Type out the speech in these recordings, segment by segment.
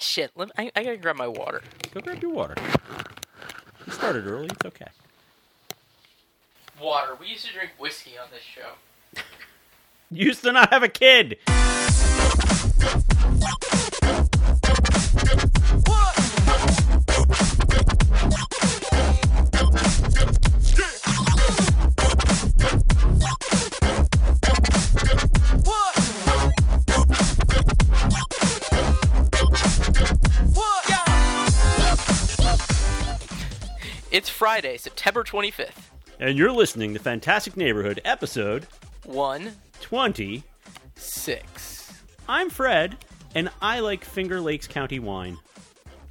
Shit, I gotta grab my water. Go grab your water. You started early, it's okay. Water. We used to drink whiskey on this show. You used to not have a kid! It's Friday, September 25th. And you're listening to Fantastic Neighborhood, episode... 126. I'm Fred, and I like Finger Lakes County wine.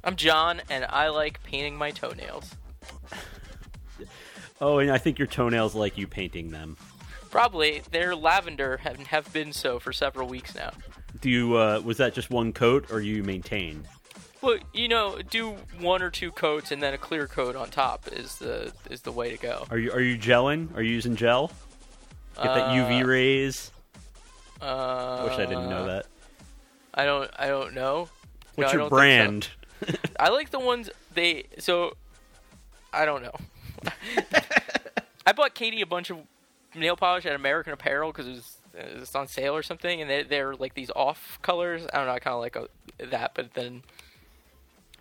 I'm John, and I like painting my toenails. Oh, and I think your toenails like you painting them. Probably. They're lavender and have been so for several weeks now. Do you, was that just one coat, or you maintain? Well, you know, do one or two coats and then a clear coat on top is the way to go. Are you gelling? Are you using gel? Get that UV rays. I wish I didn't know that. I don't know. What's your brand? So. I like the ones I don't know. I bought Katie a bunch of nail polish at American Apparel because it's on sale or something, and they're like these off colors. I don't know. I kind of like that, but then.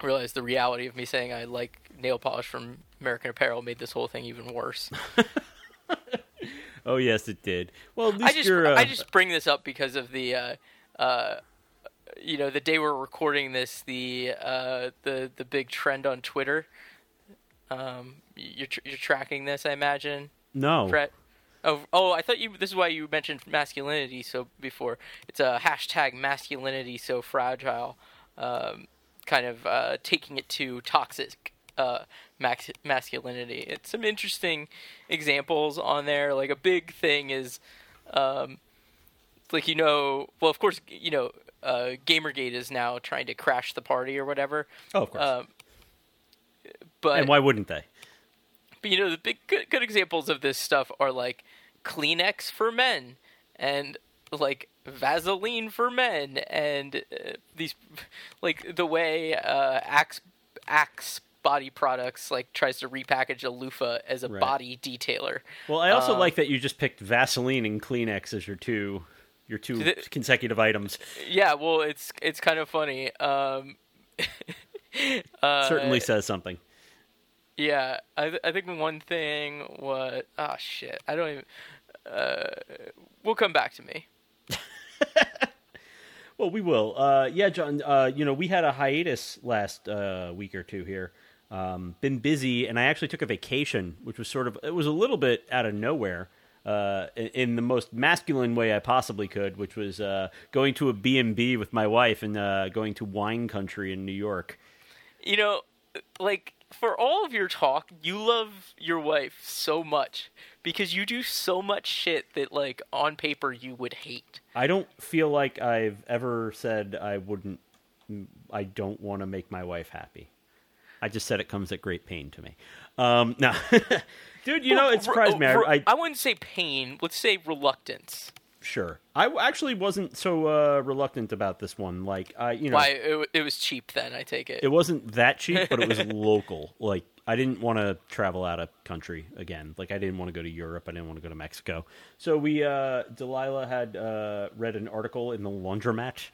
Realize the reality of me saying I like nail polish from American Apparel made this whole thing even worse. Oh yes, it did. Well, at least I just bring this up because of the, you know, the day we're recording this, the big trend on Twitter. You're tracking this, I imagine. No. Fred? Oh, I thought you. This is why you mentioned masculinity so before. It's a hashtag masculinity so fragile. Kind of taking it to toxic masculinity. It's some interesting examples on there. Like a big thing is, like, you know, well, of course, you know, Gamergate is now trying to crash the party or whatever. Oh, of course. But and why wouldn't they? But you know, the big good examples of this stuff are like Kleenex for men and like Vaseline for men, and these, like, the way Axe body products, like, tries to repackage a loofah as a body detailer. Well, I also like that you just picked Vaseline and Kleenex as your two consecutive items. Yeah, well, it's kind of funny. Certainly says something. Yeah, I think one thing was... Oh, shit. I don't even... will come back to me. Well, we will. Yeah, John, you know, we had a hiatus last week or two here. Been busy, and I actually took a vacation, which was it was a little bit out of nowhere in the most masculine way I possibly could, which was going to a B&B with my wife and going to wine country in New York. You know, like, for all of your talk, you love your wife so much because you do so much shit that, like, on paper you would hate. I don't feel like I've ever said I don't want to make my wife happy. I just said it comes at great pain to me. No. Dude, you know, it surprised me. I wouldn't say pain. Let's say reluctance. Sure. I actually wasn't so reluctant about this one. Like, you know, why it was cheap then, I take it. It wasn't that cheap, but it was local. Like, I didn't want to travel out of country again. Like, I didn't want to go to Europe. I didn't want to go to Mexico. So we, Delilah had read an article in the Laundromat,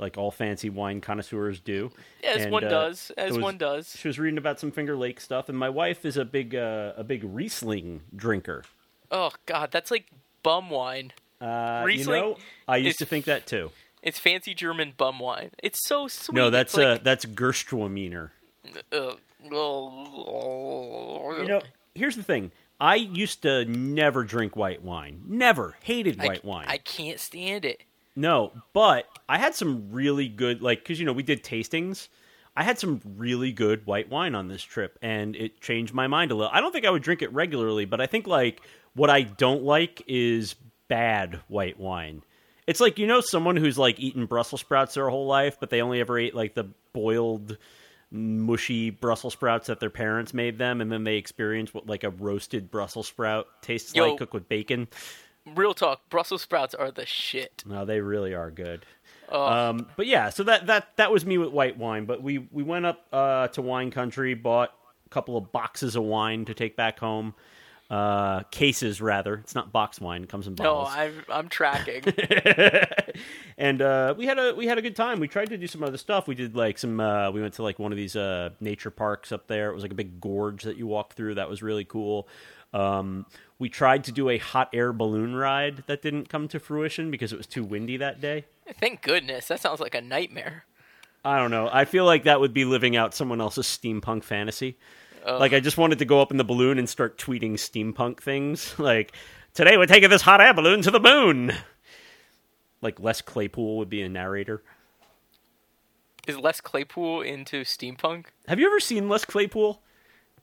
like all fancy wine connoisseurs do. As and, one does. As one does. She was reading about some Finger Lake stuff, and my wife is a big Riesling drinker. Oh, God. That's like bum wine. Riesling, you know, I used to think that too. It's fancy German bum wine. It's so sweet. No, that's that's Gerstwaminer. You know, here's the thing. I used to never drink white wine. Never. Hated white wine. I can't stand it. No, but I had some really good, like, because, you know, we did tastings. I had some really good white wine on this trip, and it changed my mind a little. I don't think I would drink it regularly, but I think, like, what I don't like is bad white wine. It's like, you know, someone who's like eaten Brussels sprouts their whole life, but they only ever ate like the boiled, mushy Brussels sprouts that their parents made them, and then they experience what like a roasted Brussels sprout tastes like cooked with bacon. Real talk, Brussels sprouts are the shit. No, they really are good. But yeah, so that was me with white wine. But we went up to wine country, bought a couple of boxes of wine to take back home. Cases, rather. It's not box wine. It comes in bottles. No, I'm tracking. And we had a good time. We tried to do some other stuff. We did like some. We went to like one of these nature parks up there. It was like a big gorge that you walked through. That was really cool. We tried to do a hot air balloon ride that didn't come to fruition because it was too windy that day. Thank goodness. That sounds like a nightmare. I don't know. I feel like that would be living out someone else's steampunk fantasy. Like, I just wanted to go up in the balloon and start tweeting steampunk things. Like, today we're taking this hot air balloon to the moon. Like, Les Claypool would be a narrator. Is Les Claypool into steampunk? Have you ever seen Les Claypool?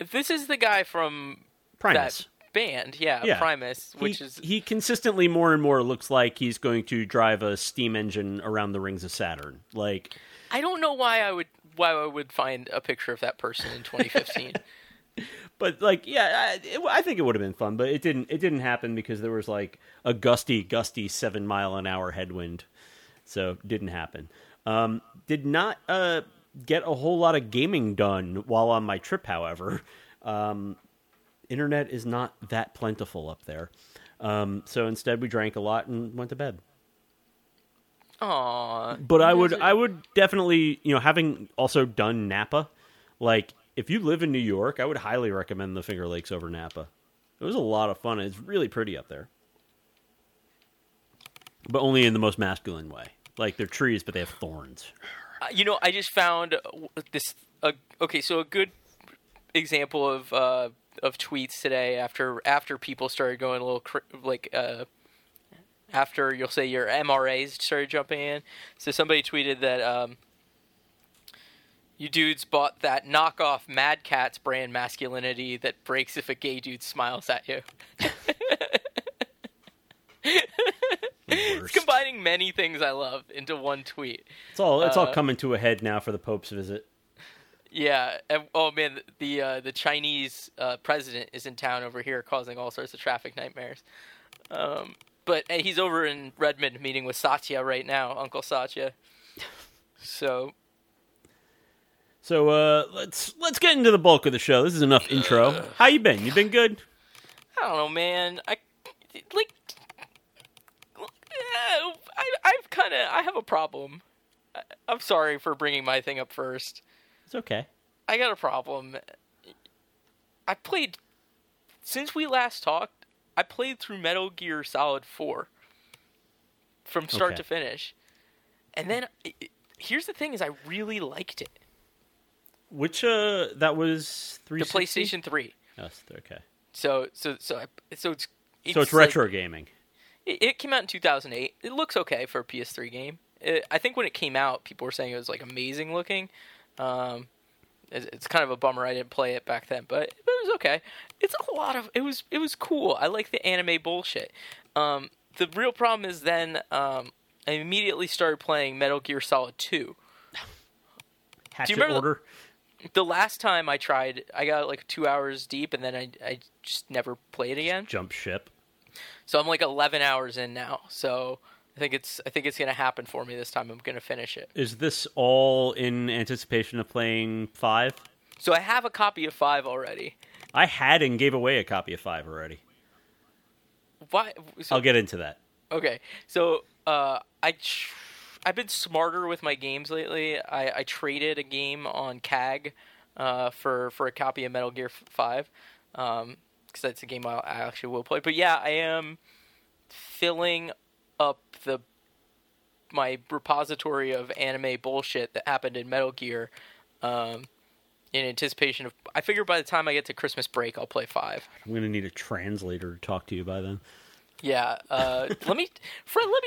This is the guy from Primus. That band. Yeah. Primus. He consistently more and more looks like he's going to drive a steam engine around the rings of Saturn. Like, I don't know why I would find a picture of that person in 2015. But like, yeah, I think it would have been fun, but it didn't happen because there was like a gusty 7-mile-an-hour headwind. So didn't happen. Did not get a whole lot of gaming done while on my trip. However, internet is not that plentiful up there. So instead we drank a lot and went to bed. Aww. But I would definitely, you know, having also done Napa, like, if you live in New York, I would highly recommend the Finger Lakes over Napa. It was a lot of fun. It's really pretty up there. But only in the most masculine way. Like, they're trees, but they have thorns. You know, I just found this... okay, so a good example of tweets today after people started going a little, after, you'll say, your MRAs started jumping in. So somebody tweeted that you dudes bought that knockoff Mad Catz brand masculinity that breaks if a gay dude smiles at you. It's combining many things I love into one tweet. It's all coming to a head now for the Pope's visit. Yeah. And, oh, man, the Chinese president is in town over here causing all sorts of traffic nightmares. But he's over in Redmond meeting with Satya right now, Uncle Satya. So let's get into the bulk of the show. This is enough intro. How you been? You been good? I don't know, man. I have a problem. I'm sorry for bringing my thing up first. It's okay. I got a problem. Since we last talked, I played through Metal Gear Solid 4 from start to finish. And then, here's the thing, is I really liked it. Which, that was 360? The PlayStation 3. Yes, okay. So it's retro like, gaming. It came out in 2008. It looks okay for a PS3 game. I think when it came out, people were saying it was, like, amazing looking. It's kind of a bummer I didn't play it back then, but it was okay. It's a lot of... It was cool. I like the anime bullshit. The real problem is then I immediately started playing Metal Gear Solid 2. Hatchet Do you remember order? The last time I tried, I got like 2 hours deep, and then I just never played again. Just jump ship. So I'm like 11 hours in now, so... I think it's going to happen for me this time. I'm going to finish it. Is this all in anticipation of playing 5? So I have a copy of 5 already. I had and gave away a copy of 5 already. Why? So, I'll get into that. Okay. So I've been smarter with my games lately. I traded a game on CAG for a copy of Metal Gear 5 because that's a game I actually will play. But yeah, I am filling up my repository of anime bullshit that happened in Metal Gear in anticipation of... I figure by the time I get to Christmas break, I'll play 5. I'm going to need a translator to talk to you by then. Yeah. Let me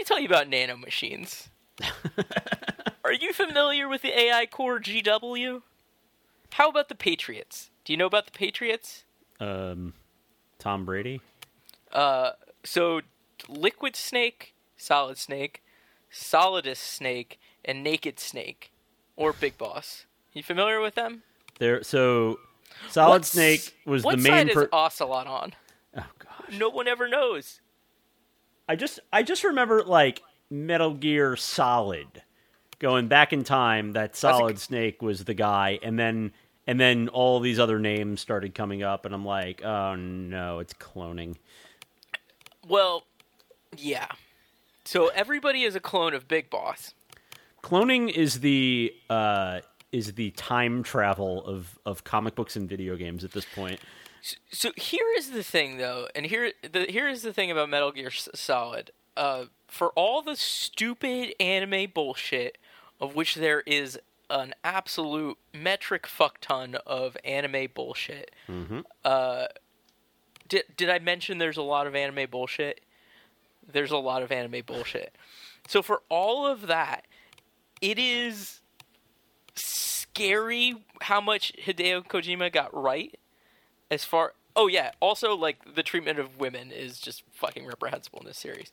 tell you about nanomachines. Are you familiar with the AI Corps GW? How about the Patriots? Do you know about the Patriots? Tom Brady? So... Liquid Snake, Solid Snake, Solidus Snake, and Naked Snake, or Big Boss. You familiar with them? Snake was the main... What side is Ocelot on? Oh, gosh. No one ever knows. I just remember, like, Metal Gear Solid. going back in time that Solid Snake was the guy, and then all these other names started coming up, and I'm like, oh no, it's cloning. Well, yeah. So everybody is a clone of Big Boss. Cloning is the time travel of comic books and video games at this point. So here is the thing, though, and here is the thing about Metal Gear Solid. For all the stupid anime bullshit, of which there is an absolute metric fuck ton of anime bullshit. Mm-hmm. Did I mention there's a lot of anime bullshit? There's a lot of anime bullshit. So for all of that, it is scary how much Hideo Kojima got right. Also, like, the treatment of women is just fucking reprehensible in this series.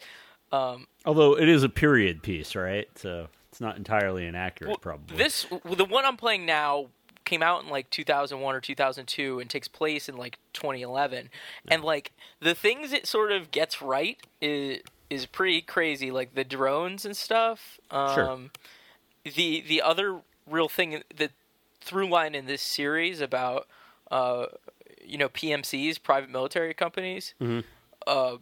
Although it is a period piece, right? So it's not entirely inaccurate, probably. The one I'm playing now came out in, like, 2001 or 2002 and takes place in, like, 2011. Yeah. And, like, the things it sort of gets right is pretty crazy. Like, the drones and stuff. Sure. The other real thing, the through line in this series about... PMCs, private military companies. Mm-hmm.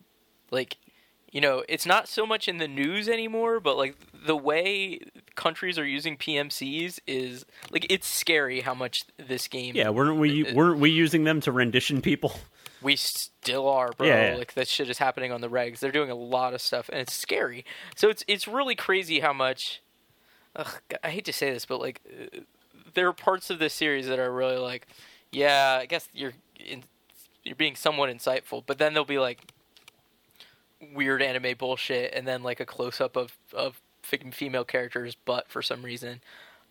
It's not so much in the news anymore, but like the way countries are using PMCs is like it's scary how much this game. Yeah, weren't we using them to rendition people? We still are, bro. Yeah. Like that shit is happening on the regs. They're doing a lot of stuff, and it's scary. So it's really crazy how much. God, I hate to say this, but like there are parts of this series that are really like. Yeah, I guess you're being somewhat insightful, but then there'll be like weird anime bullshit, and then like a close up of female characters' butt for some reason,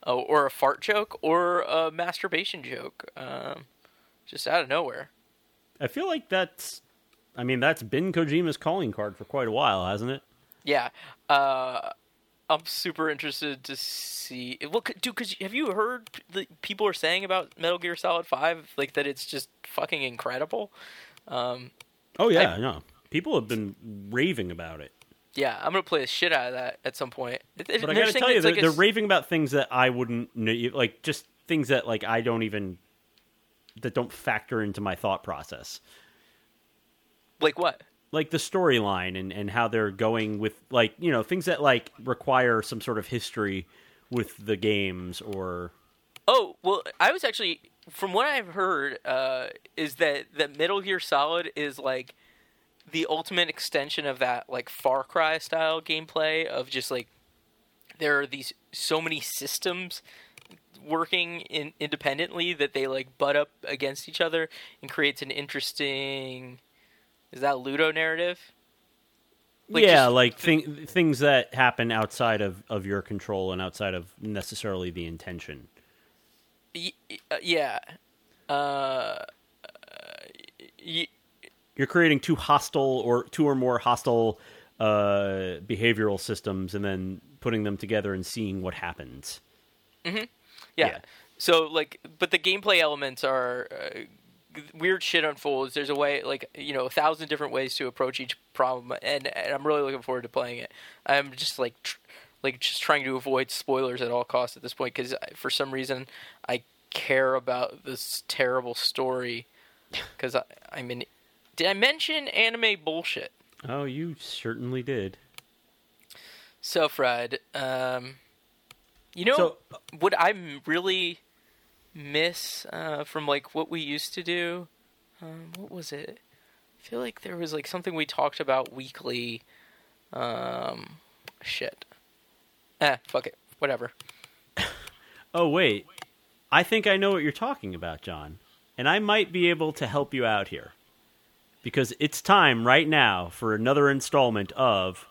or a fart joke, or a masturbation joke, just out of nowhere. I feel like that's been Kojima's calling card for quite a while, hasn't it? Yeah, I'm super interested to see. Well, dude, have you heard that people are saying about Metal Gear Solid 5, like that it's just fucking incredible? No, people have been raving about it. Yeah, I'm gonna play the shit out of that at some point. But I gotta tell you, they're raving about things that I wouldn't know, like just things that like I don't even that don't factor into my thought process. Like what? Like the storyline and how they're going with like, you know, things that like require some sort of history with the games or. Oh, well, I was actually from what I've heard is that Metal Gear Solid is like the ultimate extension of that like Far Cry style gameplay of just like there are these so many systems working independently that they like butt up against each other and creates an interesting. Is that Ludo narrative? Like yeah, things that happen outside of your control and outside of necessarily the intention. Yeah. You're creating two or more hostile behavioral systems and then putting them together and seeing what happens. Mm-hmm. Yeah. So, like, but the gameplay elements are... weird shit unfolds. There's a way, like, you know, 1,000 different ways to approach each problem, and I'm really looking forward to playing it. I'm just like, just trying to avoid spoilers at all costs at this point because for some reason I care about this terrible story because I'm in. Did I mention anime bullshit? Oh, you certainly did. So, Fred, what I'm really. Miss from like what we used to do what was it? I feel like there was like something we talked about weekly fuck it, whatever. Oh wait, I think I know what you're talking about, John, and I might be able to help you out here because it's time right now for another installment of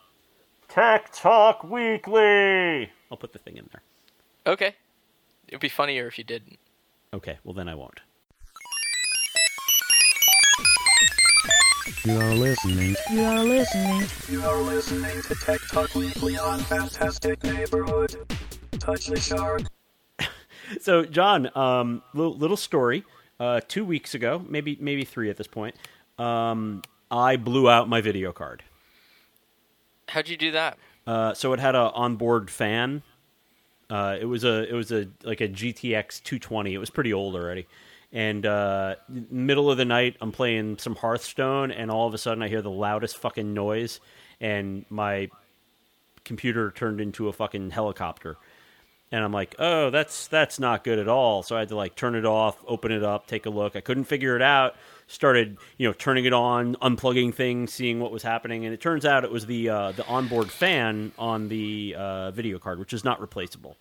Tech Talk Weekly. I'll put the thing in there. Okay, it'd be funnier if you didn't. Okay, well then I won't. You are listening to Tech Talk Weekly on Fantastic Neighborhood. Touch the shark. So, John, little story. 2 weeks ago, maybe three at this point, I blew out my video card. How'd you do that? So it had an onboard fan. It was a like a GTX 220. It was pretty old already. And middle of the night, I'm playing some Hearthstone, and all of a sudden I hear the loudest fucking noise, and my computer turned into a fucking helicopter. And I'm like, oh, that's not good at all. So I had to like turn it off, open it up, take a look. I couldn't figure it out. Started, turning it on, unplugging things, seeing what was happening. And it turns out it was the onboard fan on the video card, which is not replaceable.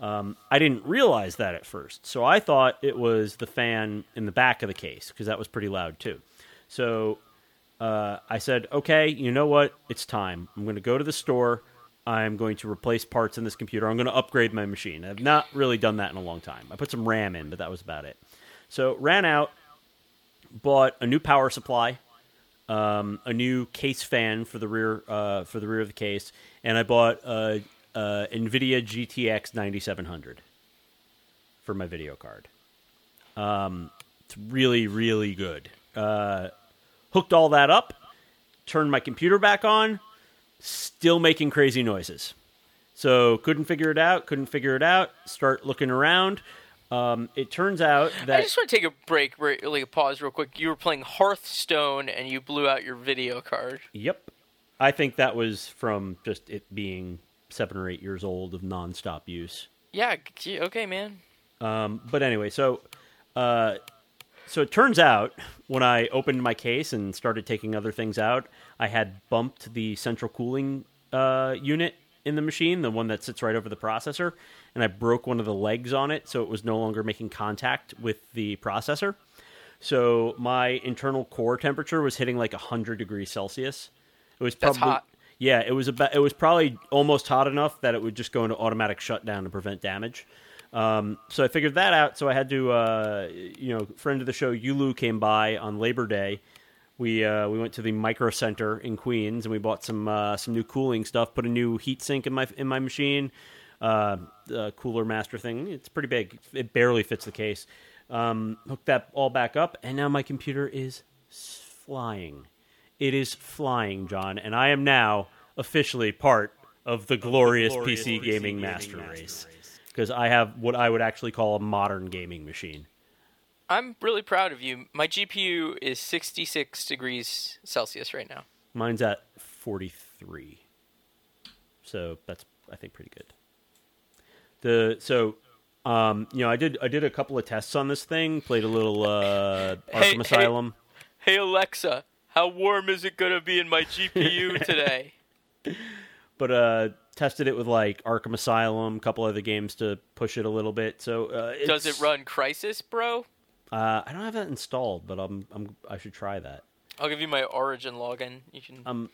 I didn't realize that at first. So I thought it was the fan in the back of the case because that was pretty loud too. So I said, okay, you know what? It's time. I'm going to go to the store. I'm going to replace parts in this computer. I'm going to upgrade my machine. I've not really done that in a long time. I put some RAM in, but that was about it. So ran out, bought a new power supply, a new case fan for the rear of the case, and I bought a NVIDIA GTX 9700 for my video card. It's really, really good. Hooked all that up, turned my computer back on, still making crazy noises. So couldn't figure it out. Start looking around. It turns out that... I just want to take a break, really a pause real quick. You were playing Hearthstone and you blew out your video card. Yep. I think that was from just it being 7 or 8 years old of nonstop use. Yeah. Okay, man. But anyway, so it turns out when I opened my case and started taking other things out, I had bumped the central cooling unit in the machine, the one that sits right over the processor, and I broke one of the legs on it, so it was no longer making contact with the processor. So my internal core temperature was hitting like 100 degrees Celsius. It was probably... That's hot. Yeah, it was probably almost hot enough that it would just go into automatic shutdown to prevent damage. So I figured that out. So I had to, friend of the show, Yulu, came by on Labor Day. We went to the Micro Center in Queens and we bought some new cooling stuff. Put a new heat sink in my machine, cooler master thing. It's pretty big. It barely fits the case. Hooked that all back up, and now my computer is flying. It is flying, John, and I am now officially part of the glorious PC gaming master race because I have what I would actually call a modern gaming machine. I'm really proud of you. My GPU is 66 degrees Celsius right now. Mine's at 43. So that's, I think, pretty good. I did a couple of tests on this thing, played a little Arkham Asylum. Hey, Alexa, how warm is it going to be in my GPU today? But tested it with like Arkham Asylum, a couple other games to push it a little bit. So does it run Crysis, bro? I don't have that installed, but I should try that. I'll give you my Origin login. You can. I'm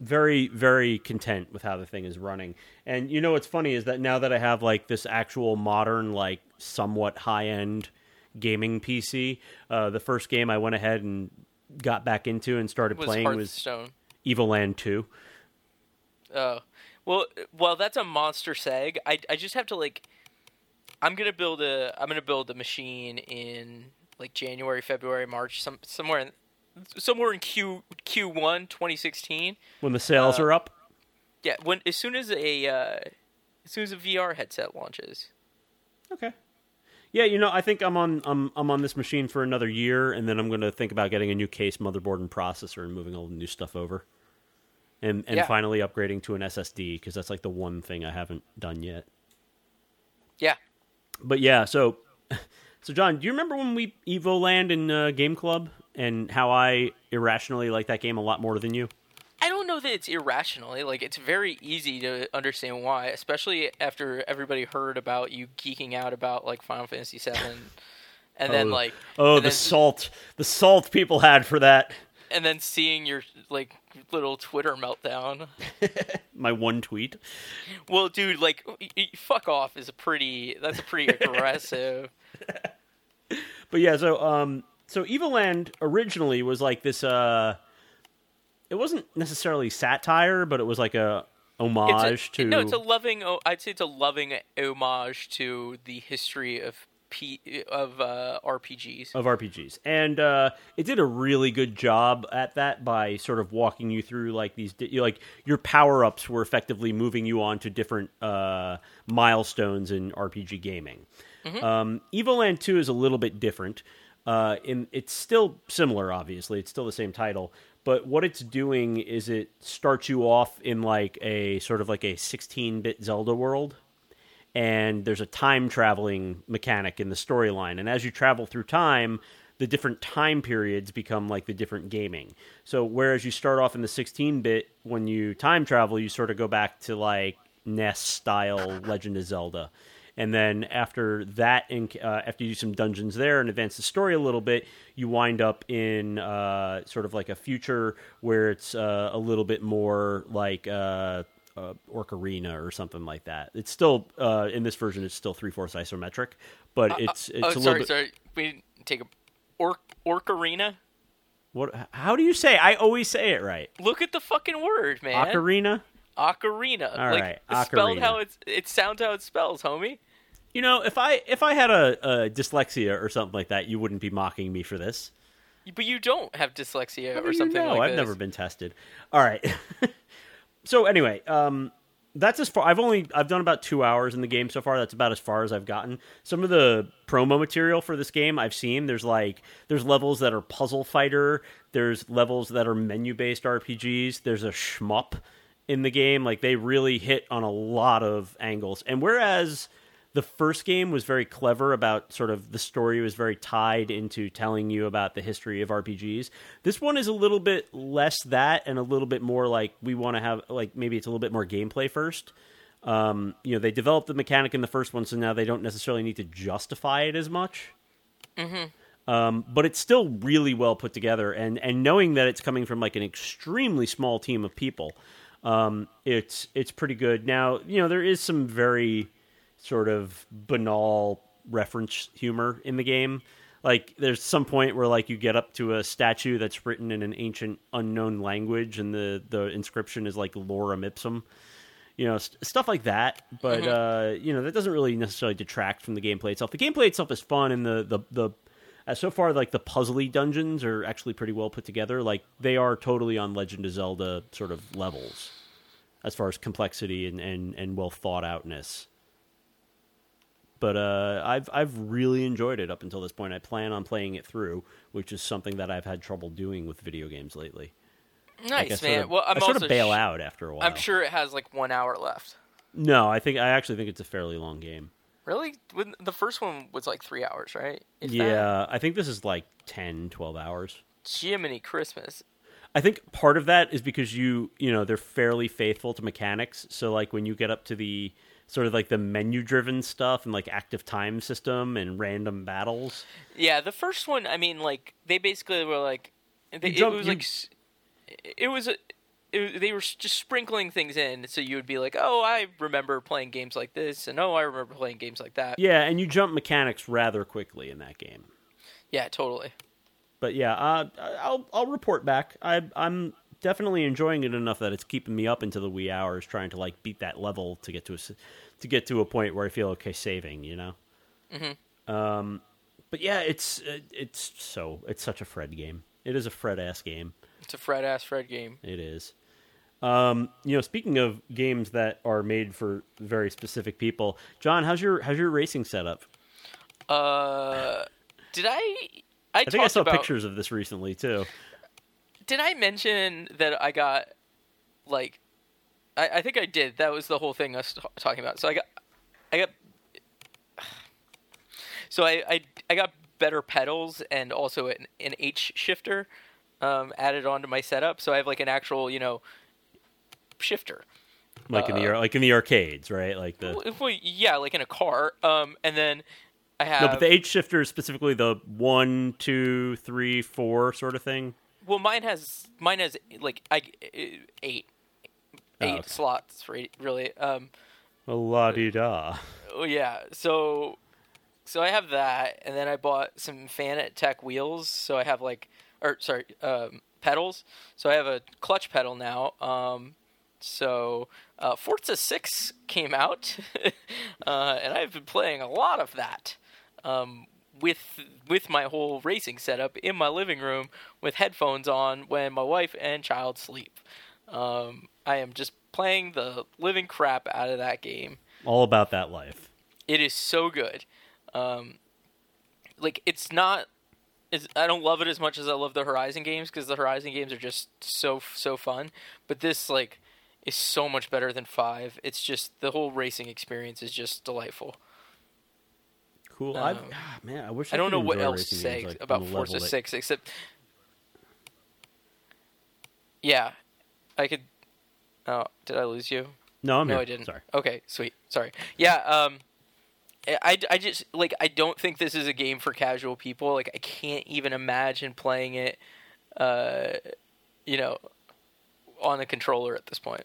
very, very content with how the thing is running. And you know what's funny is that now that I have like this actual modern, like somewhat high end gaming PC, the first game I went ahead and got back into and started playing Hearthstone. Was Evoland 2. Oh, well, that's a monster seg. I just have to like, I'm gonna build a machine in like January, February, March, somewhere in Q1 2016 when the sales are up. Yeah, as soon as a VR headset launches. Okay. Yeah, I think I'm on this machine for another year, and then I'm going to think about getting a new case, motherboard, and processor, and moving all the new stuff over, and yeah. Finally upgrading to an SSD because that's like the one thing I haven't done yet. Yeah, but yeah, so John, do you remember when we Evoland in Game Club and how I irrationally like that game a lot more than you? I don't know that it's irrationally. Like, it's very easy to understand why, especially after everybody heard about you geeking out about like Final Fantasy VII, and then like the salt people had for that, and then seeing your like little Twitter meltdown. My one tweet. Well, dude, like fuck off is that's pretty aggressive. But yeah, so Evoland originally was like this. It wasn't necessarily satire, but it was like a homage to... I'd say it's a loving homage to the history of RPGs. Of RPGs. And it did a really good job at that by sort of walking you through like these your power-ups were effectively moving you on to different milestones in RPG gaming. Mm-hmm. Evoland 2 is a little bit different. It's still similar, obviously. It's still the same title. But what it's doing is it starts you off in like a sort of like a 16-bit Zelda world. And there's a time-traveling mechanic in the storyline. And as you travel through time, the different time periods become like the different gaming. So whereas you start off in the 16-bit, when you time travel, you sort of go back to like NES-style Legend of Zelda. And then after that, after you do some dungeons there and advance the story a little bit, you wind up in sort of like a future where it's a little bit more like Ocarina or something like that. It's still in this version, it's still 3/4 isometric, but it's a little bit. Sorry. We didn't take a Ocarina. What? How do you say? I always say it right. Look at the fucking word, man. Ocarina. Ocarina. All right. Ocarina. Spelled how it sounds how it spells, homie. You know, if I had a dyslexia or something like that, you wouldn't be mocking me for this. But you don't have dyslexia or something like that. No, I've never been tested. All right. So anyway, that's as far. I've done about 2 hours in the game so far. That's about as far as I've gotten. Some of the promo material for this game I've seen. There's levels that are puzzle fighter. There's levels that are menu based RPGs. There's a shmup in the game. Like they really hit on a lot of angles. And whereas the first game was very clever about sort of the story was very tied into telling you about the history of RPGs. This one is a little bit less that and a little bit more like we want to have, like maybe it's a little bit more gameplay first. They developed the mechanic in the first one, so now they don't necessarily need to justify it as much. Mm-hmm. But it's still really well put together. And knowing that it's coming from like an extremely small team of people, it's pretty good. Now, there is some very sort of banal reference humor in the game. Like there's some point where like you get up to a statue that's written in an ancient unknown language and the inscription is like lorem ipsum, stuff like that. But, mm-hmm. That doesn't really necessarily detract from the gameplay itself. The gameplay itself is fun. And the so far, like the puzzly dungeons are actually pretty well put together. Like they are totally on Legend of Zelda sort of levels as far as complexity and well thought outness. But I've really enjoyed it up until this point. I plan on playing it through, which is something that I've had trouble doing with video games lately. Nice, man. I sort of bail out after a while. I'm sure it has like 1 hour left. No, I actually think it's a fairly long game. Really? The first one was like 3 hours, right? I think this is like 10, 12 hours. Jiminy Christmas. I think part of that is because they're fairly faithful to mechanics. So like when you get up to the sort of like the menu-driven stuff and like active time system and random battles. Yeah, the first one, I mean, like they basically were like, they were just sprinkling things in, so you would be like, oh, I remember playing games like this, and oh, I remember playing games like that. Yeah, and you jump mechanics rather quickly in that game. Yeah, totally. But yeah, I'll report back. I'm definitely enjoying it enough that it's keeping me up into the wee hours trying to like beat that level to get to a point where I feel okay saving, Mm-hmm. But yeah, it's such a Fred game. It is a Fred-ass game. It's a Fred-ass Fred game. It is. Speaking of games that are made for very specific people, John, how's your racing setup? Did I think I saw pictures of this recently too. Did I mention that I got, like, I think I did. That was the whole thing I was talking about. So I got better pedals and also an H shifter added onto my setup. So I have like an actual, shifter. Like in the arcades, right? Like like in a car. And then I have but the H shifter is specifically the 1, 2, 3, 4 sort of thing. Well, mine has like eight slots for eight, really. La-di-da. Oh yeah. So I have that, and then I bought some Fanatec wheels. So I have pedals. So I have a clutch pedal now. Forza 6 came out, and I've been playing a lot of that. with my whole racing setup in my living room with headphones on when my wife and child sleep. I am just playing the living crap out of that game. All about that life. It is so good. I don't love it as much as I love the Horizon games, because the Horizon games are just so fun. But this, is so much better than 5. It's just, the whole racing experience is just delightful. Cool. I wish I don't know what else to say about Forza 6, except... Yeah. I could... Oh, did I lose you? No, I'm here. No, I didn't. Sorry. Okay, sweet. Sorry. Yeah, I just, I don't think this is a game for casual people. I can't even imagine playing it, on a controller at this point.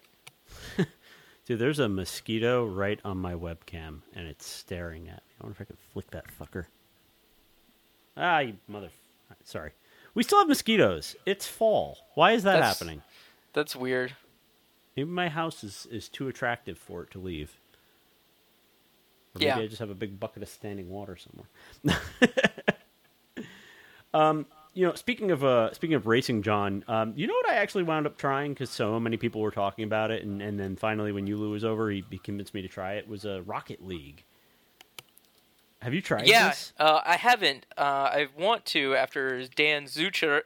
Dude, there's a mosquito right on my webcam, and it's staring at me. I wonder if I can flick that fucker. Ah, you mother... Sorry. We still have mosquitoes. It's fall. Why is that happening? That's weird. Maybe my house is too attractive for it to leave. Or maybe I just have a big bucket of standing water somewhere. Speaking of racing, John, what I actually wound up trying, because so many people were talking about it, and then finally when Yulu was over, he convinced me to try it, was Rocket League. Have you tried this? Yeah, I haven't. I want to, after Dan Zuccarelli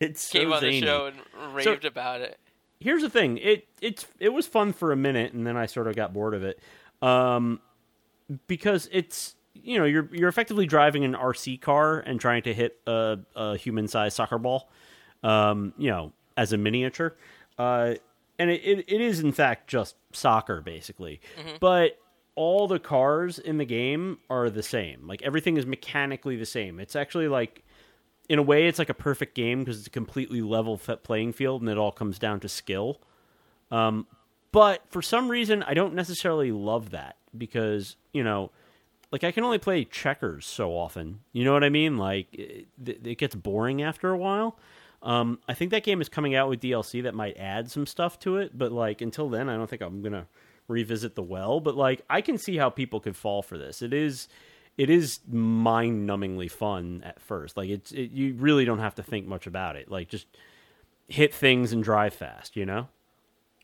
came on the show and raved about it. Here's the thing. It was fun for a minute, and then I sort of got bored of it. Because it's... you're effectively driving an RC car and trying to hit a human-sized soccer ball, as a miniature. And it is, in fact, just soccer, basically. Mm-hmm. But all the cars in the game are the same. Everything is mechanically the same. It's actually, in a way, it's like a perfect game because it's a completely level playing field, and it all comes down to skill. But for some reason, I don't necessarily love that because, I can only play checkers so often. You know what I mean? It gets boring after a while. I think that game is coming out with DLC that might add some stuff to it. But, until then, I don't think I'm going to revisit the well. But, I can see how people could fall for this. It is mind-numbingly fun at first. You really don't have to think much about it. Just hit things and drive fast, you know?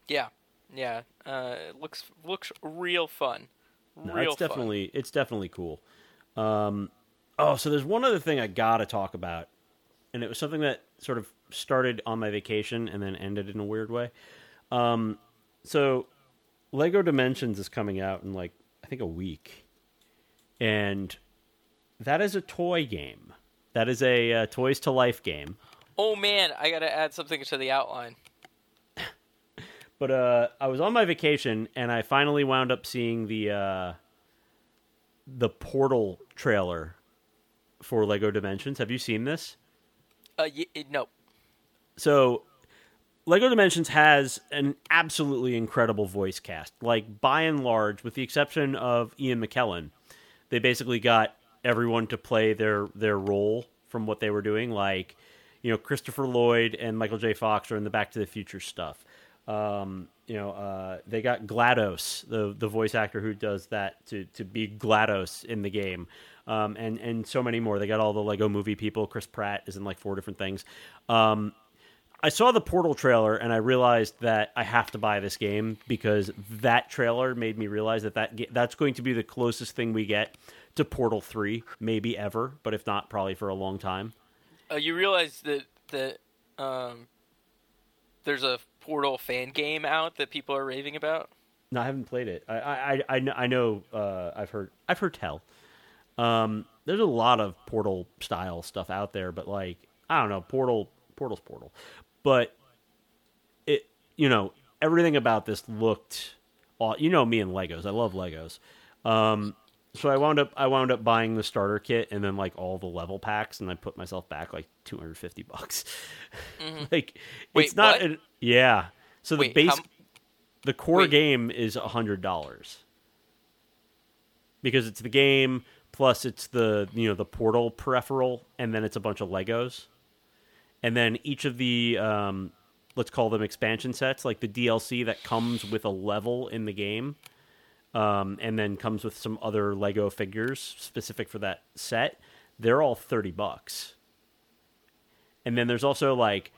Yeah. Yeah. It looks real fun. No, it's definitely cool. So there's one other thing I gotta talk about, and it was something that sort of started on my vacation and then ended in a weird way. So Lego Dimensions is coming out in I think a week, and that is a toy game. That is a Toys to Life game. Oh man, I gotta add something to the outline. But I was on my vacation, and I finally wound up seeing the Portal trailer for Lego Dimensions. Have you seen this? No. So, Lego Dimensions has an absolutely incredible voice cast. By and large, with the exception of Ian McKellen, they basically got everyone to play their role from what they were doing. Christopher Lloyd and Michael J. Fox are in the Back to the Future stuff. They got GLaDOS, the voice actor who does that, to be GLaDOS in the game, and so many more. They got all the Lego Movie people. Chris Pratt is in 4 different things. I saw the Portal trailer, and I realized that I have to buy this game because that trailer made me realize that's going to be the closest thing we get to Portal 3, maybe ever, but if not, probably for a long time. You realize that there's a Portal fan game out that people are raving about? No, I haven't played it. I know. I've heard tell. There's a lot of Portal style stuff out there, but I don't know. Portal's Portal, but it everything about this looked. Me and Legos. I love Legos. So I wound up buying the starter kit and then all the level packs, and I put myself back $250. Mm-hmm. So the core game is $100 because it's the game plus it's the the Portal peripheral, and then it's a bunch of Legos, and then each of the let's call them expansion sets, the DLC that comes with a level in the game. and then comes with some other Lego figures specific for that set. They're all $30. And then there's also like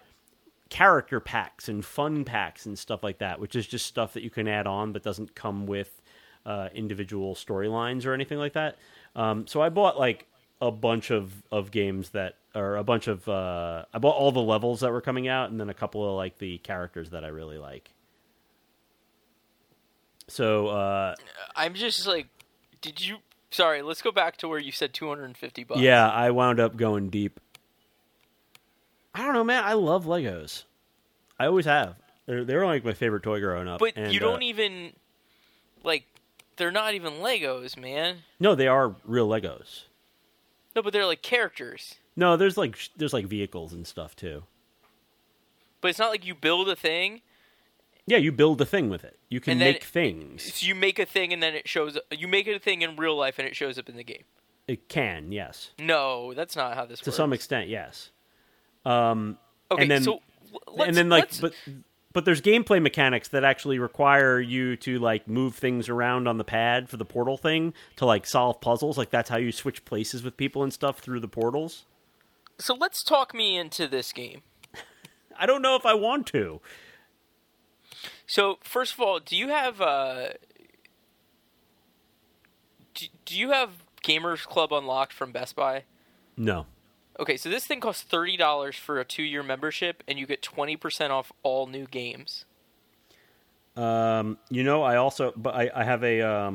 character packs and fun packs and stuff like that, which is just stuff that you can add on but doesn't come with individual storylines or anything like that. So I bought like a bunch of games that are a bunch of I bought all the levels that were coming out, and then a couple of like the characters that I really like. So I'm just like, did you? Sorry, let's go back to where you said $250. Yeah, I wound up going deep. I don't know, man. I love Legos. I always have. They're like my favorite toy growing up. But and, you don't even like. They're not even Legos, man. No, they are real Legos. No, but they're like characters. No, there's like vehicles and stuff too. But it's not like you build a thing. Yeah, you build a thing with it. You can make things. So you make a thing and then it shows up. You make it a thing in real life and it shows up in the game. It can, yes. No, that's not how this works. To some extent, yes. Okay, and then, so let's... And then, like, but there's gameplay mechanics that actually require you to, like, move things around on the pad for the portal thing to, like, solve puzzles. Like, that's how you switch places with people and stuff through the portals. So let's talk me into this game. I don't know if I want to. So, first of all, do you have Gamers Club Unlocked from Best Buy? No. Okay, so this thing costs $30 for a 2-year membership, and you get 20% off all new games. What I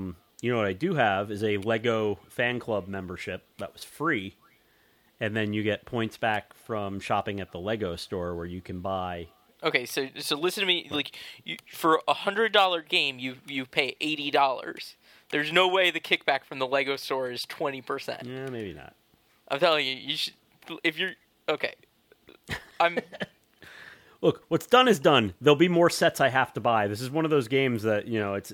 do have is a Lego fan club membership that was free, and then you get points back from shopping at the Lego store where you can buy. Okay, so listen to me. Like, for a $100 game, you pay $80. There's no way the kickback from the Lego store is 20%. Yeah, maybe not. I'm telling you, you should. If you're okay, I'm. Look, what's done is done. There'll be more sets I have to buy. This is one of those games that it's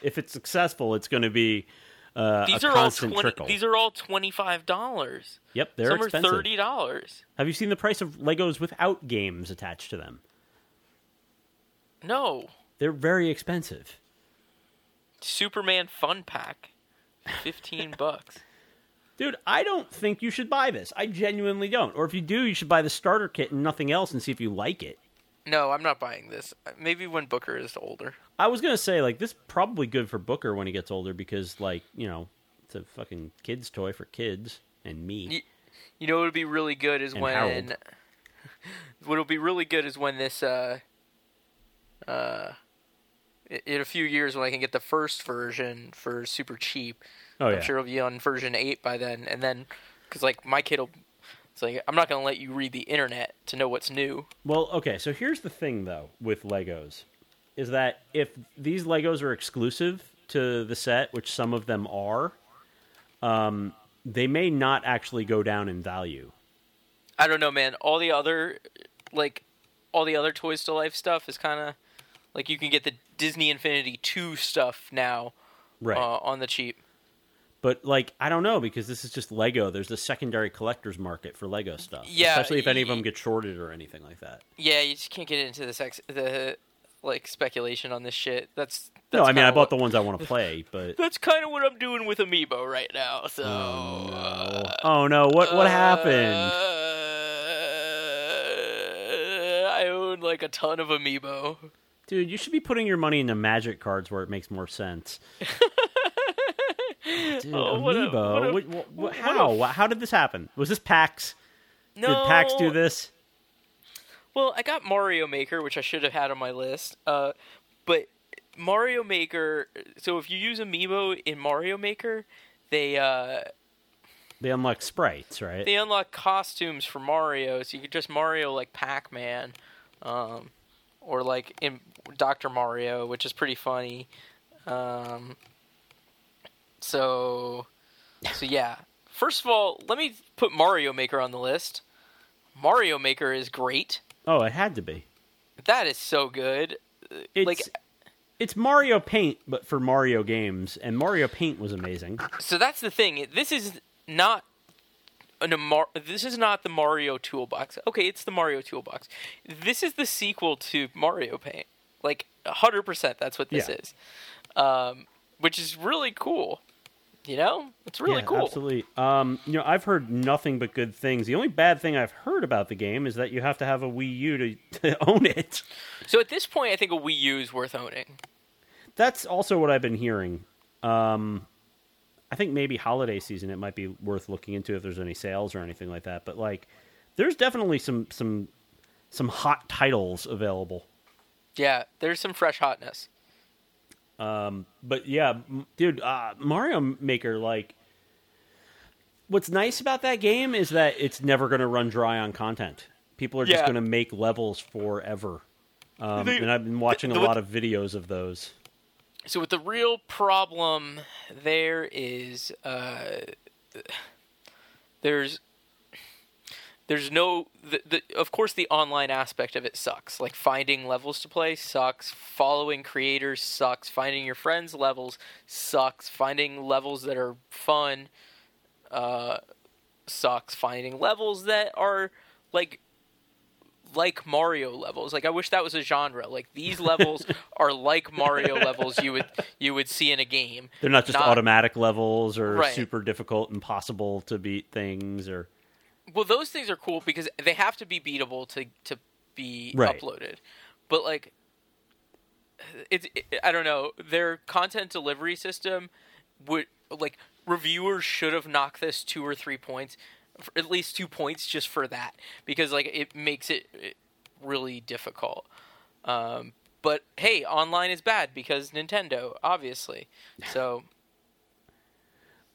if it's successful, it's going to be a constant trickle. These are all $25. Yep, they're expensive. Some are $30. Have you seen the price of Legos without games attached to them? No. They're very expensive. Superman Fun Pack, $15. Dude, I don't think you should buy this. I genuinely don't. Or if you do, you should buy the starter kit and nothing else and see if you like it. No, I'm not buying this. Maybe when Booker is older. I was going to say, like, this is probably good for Booker when he gets older because, like, it's a fucking kid's toy for kids and me. You know what would be really good is when... What would be really good is when this... in a few years when I can get the first version for super cheap... Oh, yeah. I'm sure it'll be on version 8 by then. And then, because, like, my kid will... It's like, I'm not going to let you read the internet to know what's new. Well, okay, so here's the thing, though, with Legos. Is that if these Legos are exclusive to the set, which some of them are, they may not actually go down in value. I don't know, man. All the other Toys to Life stuff is kind of... Like, you can get the Disney Infinity 2 stuff now on the cheap. But, like, I don't know, because this is just Lego. There's the secondary collector's market for Lego stuff. Yeah. Especially if any of them get shorted or anything like that. Yeah, you just can't get into the speculation on this shit. That's no, I mean, I bought the ones I want to play, but... That's kind of what I'm doing with Amiibo right now, so... Oh, no. What happened? I own, like, a ton of Amiibo. Dude, you should be putting your money into Magic cards where it makes more sense. Dude, Amiibo. How did this happen? Was this PAX? No. Did PAX do this? Well, I got Mario Maker, which I should have had on my list. But Mario Maker... So if you use Amiibo in Mario Maker, they unlock sprites, right? They unlock costumes for Mario. So you could just Mario like Pac-Man. Or like in Dr. Mario, which is pretty funny. So yeah. First of all, let me put Mario Maker on the list. Mario Maker is great. Oh, it had to be. That is so good. It's Mario Paint, but for Mario games, and Mario Paint was amazing. So that's the thing. This is not the Mario Toolbox. Okay, it's the Mario Toolbox. This is the sequel to Mario Paint. Like 100%, that's what this is. which is really cool. You know, it's really cool. Absolutely. You know, I've heard nothing but good things. The only bad thing I've heard about the game is that you have to have a Wii U to own it. So at this point, I think a Wii U is worth owning. That's also what I've been hearing. I think maybe holiday season, it might be worth looking into if there's any sales or anything like that. But like, there's definitely some hot titles available. Yeah, there's some fresh hotness. But yeah, dude, Mario Maker, like, what's nice about that game is that it's never going to run dry on content. People are just going to make levels forever. And I've been watching a lot of videos of those. So with the real problem there is, of course, the online aspect of it sucks. Like, finding levels to play sucks. Following creators sucks. Finding your friends' levels sucks. Finding levels that are fun sucks. Finding levels that are, like Mario levels. Like, I wish that was a genre. Like, these levels are like Mario levels you would see in a game. They're not just automatic levels or super difficult, impossible to beat things or... Well, those things are cool because they have to be beatable to be uploaded. But, like, I don't know. Their content delivery system would, like, reviewers should have knocked this 2 or 3 points, at least 2 points just for that. Because, like, it makes it really difficult. But, hey, online is bad because Nintendo, obviously. So...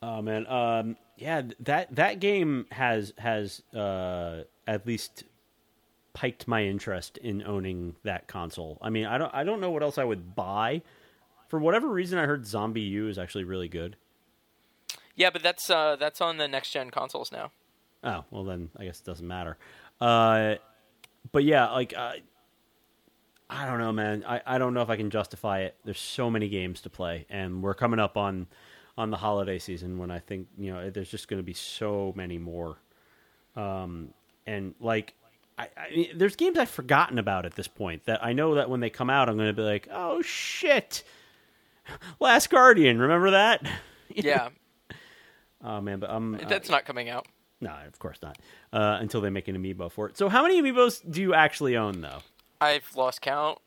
Oh, man. Yeah, that game has at least piqued my interest in owning that console. I mean, I don't know what else I would buy. For whatever reason, I heard Zombie U is actually really good. Yeah, but that's on the next gen consoles now. Oh, well then I guess it doesn't matter. But yeah, like I don't know, man. I don't know if I can justify it. There's so many games to play, and we're coming up on the holiday season when I think, you know, there's just going to be so many more. And, like, I there's games I've forgotten about at this point that I know that when they come out, I'm going to be like, oh, shit. Last Guardian, remember that? Yeah. Oh, man, but that's not coming out. No, of course not. Until they make an Amiibo for it. So how many Amiibos do you actually own, though? I've lost count.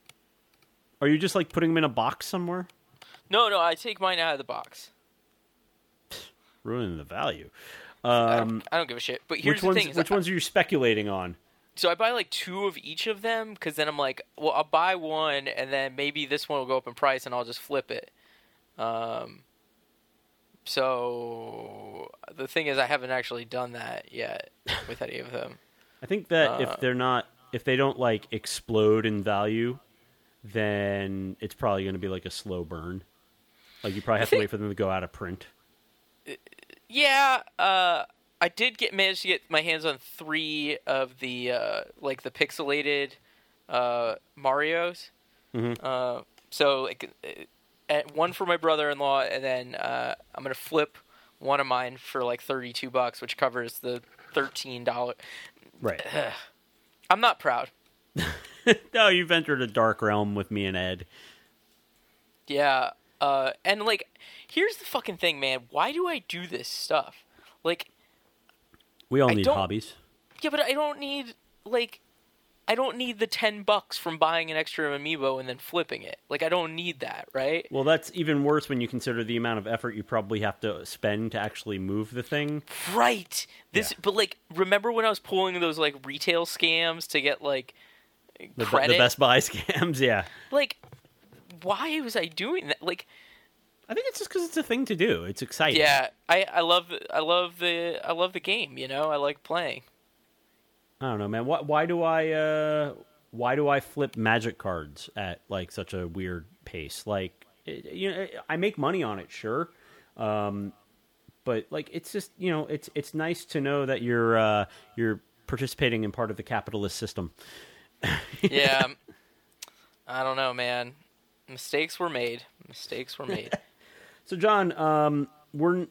Are you just, like, putting them in a box somewhere? No, I take mine out of the box. Ruining the value. I don't give a shit. But here's the thing. Which ones are you speculating on? So I buy like 2 of each of them because then I'm like, well, I'll buy one and then maybe this one will go up in price and I'll just flip it. So the thing is I haven't actually done that yet with any of them. I think that if they don't like explode in value, then it's probably going to be like a slow burn. Like you probably have to wait for them to go out of print. Yeah, I did manage to get my hands on 3 of the like the pixelated Marios. Mm-hmm. So like, one for my brother-in-law, and then I'm gonna flip one of mine for like $32, which covers the $13. Right. I'm not proud. No, you've entered a dark realm with me and Ed. Yeah. And, like, here's the fucking thing, man. Why do I do this stuff? Like... We all need hobbies. Yeah, but I don't need, like... I don't need the $10 from buying an extra Amiibo and then flipping it. Like, I don't need that, right? Well, that's even worse when you consider the amount of effort you probably have to spend to actually move the thing. Right! But, like, remember when I was pulling those, like, retail scams to get, like... The Best Buy scams, yeah. Like, why was I doing that? Like, I think it's just because it's a thing to do. It's exciting. Yeah, I love the game. You know, I like playing. I don't know, man. Why do I flip Magic cards at like such a weird pace? Like, you know, I make money on it, sure, but like it's just, you know, it's nice to know that you're participating in part of the capitalist system. Yeah, I don't know, man. Mistakes were made. So, John, we're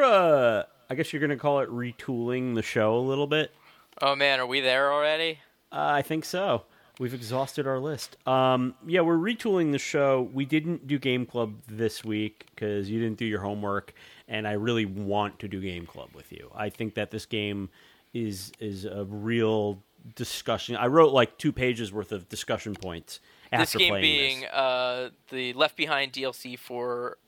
I guess you're gonna call it retooling the show a little bit. Oh man, are we there already? I think so. We've exhausted our list. Yeah, we're retooling the show. We didn't do Game Club this week because you didn't do your homework, and I really want to do Game Club with you. I think that this game is a real discussion. I wrote like 2 pages worth of discussion points after playing this. This game being the Left Behind DLC for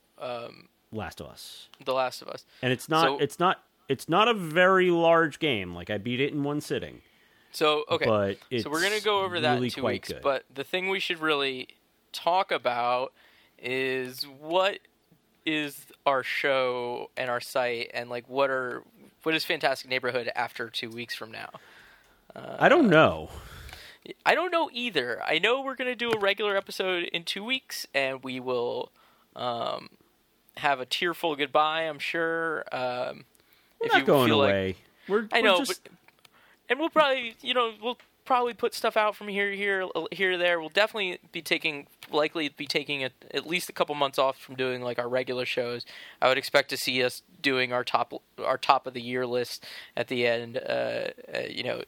Last of Us. The Last of Us. And it's not a very large game. Like, I beat it in one sitting. So, okay, so we're going to go over that really in 2 weeks, good. But the thing we should really talk about is what is our show and our site, and like what is Fantastic Neighborhood after 2 weeks from now? I don't know. I don't know either. I know we're going to do a regular episode in 2 weeks, and we will have a tearful goodbye, I'm sure. We're if not you going feel away. Like, we're I know, just... but... And we'll probably, we'll probably put stuff out from here, there. We'll definitely be likely be taking at least a couple months off from doing like our regular shows. I would expect to see us doing our top of the year list at the end,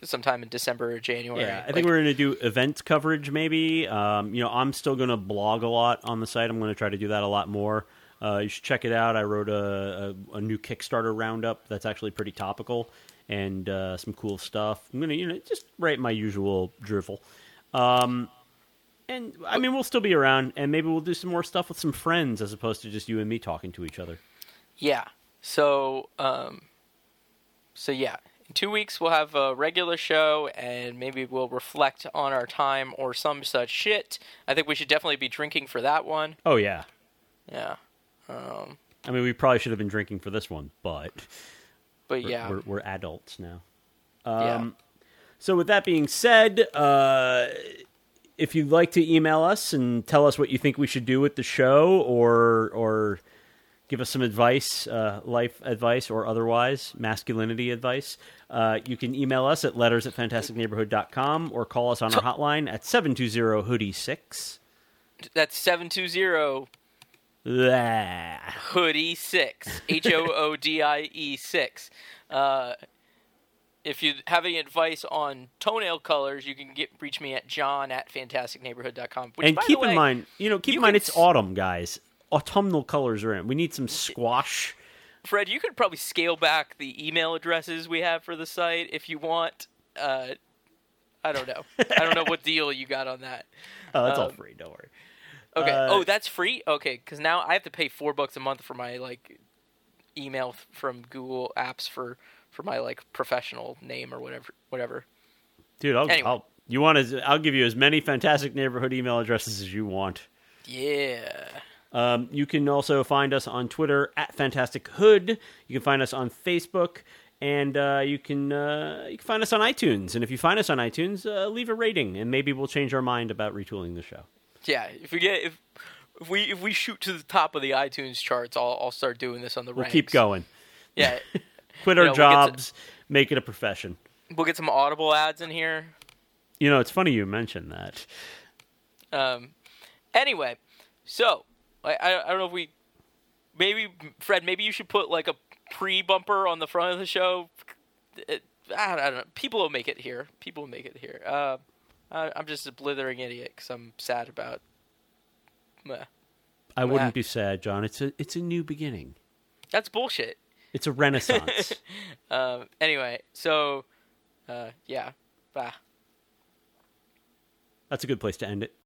sometime in December or January. Yeah, I think we're going to do event coverage maybe. I'm still going to blog a lot on the site. I'm going to try to do that a lot more. You should check it out. I wrote a new Kickstarter roundup that's actually pretty topical. And some cool stuff. I'm gonna, just write my usual drivel, and I mean we'll still be around, and maybe we'll do some more stuff with some friends as opposed to just you and me talking to each other. Yeah. So yeah, in 2 weeks we'll have a regular show, and maybe we'll reflect on our time or some such shit. I think we should definitely be drinking for that one. Oh yeah. Yeah. I mean, we probably should have been drinking for this one, but. But yeah, we're adults now. So with that being said, if you'd like to email us and tell us what you think we should do with the show, or give us some advice, life advice or otherwise, masculinity advice, you can email us at letters@fantasticneighborhood.com or call us on our hotline at 720-HOODIE-6. That's 720. Hoodie 6, HOODIE 6. If you have any advice on toenail colors, you can reach me at john@fantasticneighborhood.com. Which, and by keep the way, in mind, it's autumn, guys. Autumnal colors are in. We need some squash. Fred, you could probably scale back the email addresses we have for the site if you want. I don't know. I don't know what deal you got on that. Oh, that's all free. Don't worry. Okay. That's free? Okay, because now I have to pay $4 a month for my, email from Google Apps for my, professional name or whatever. Dude, I'll give you as many Fantastic Neighborhood email addresses as you want. Yeah. You can also find us on Twitter at Fantastic Hood. You can find us on Facebook. And you can find us on iTunes. And if you find us on iTunes, leave a rating. And maybe we'll change our mind about retooling the show. Yeah, if we shoot to the top of the iTunes charts, I'll start doing this on the ranks. We'll keep going. Yeah, quit our jobs, make it a profession. We'll get some Audible ads in here. It's funny you mentioned that. Anyway, so I don't know if we Fred, maybe you should put a pre-bumper on the front of the show. I don't know. People will make it here. I'm just a blithering idiot because I'm sad about. Meh. I wouldn't be sad, John. It's a new beginning. That's bullshit. It's a renaissance. Anyway, so, yeah. Bah. That's a good place to end it.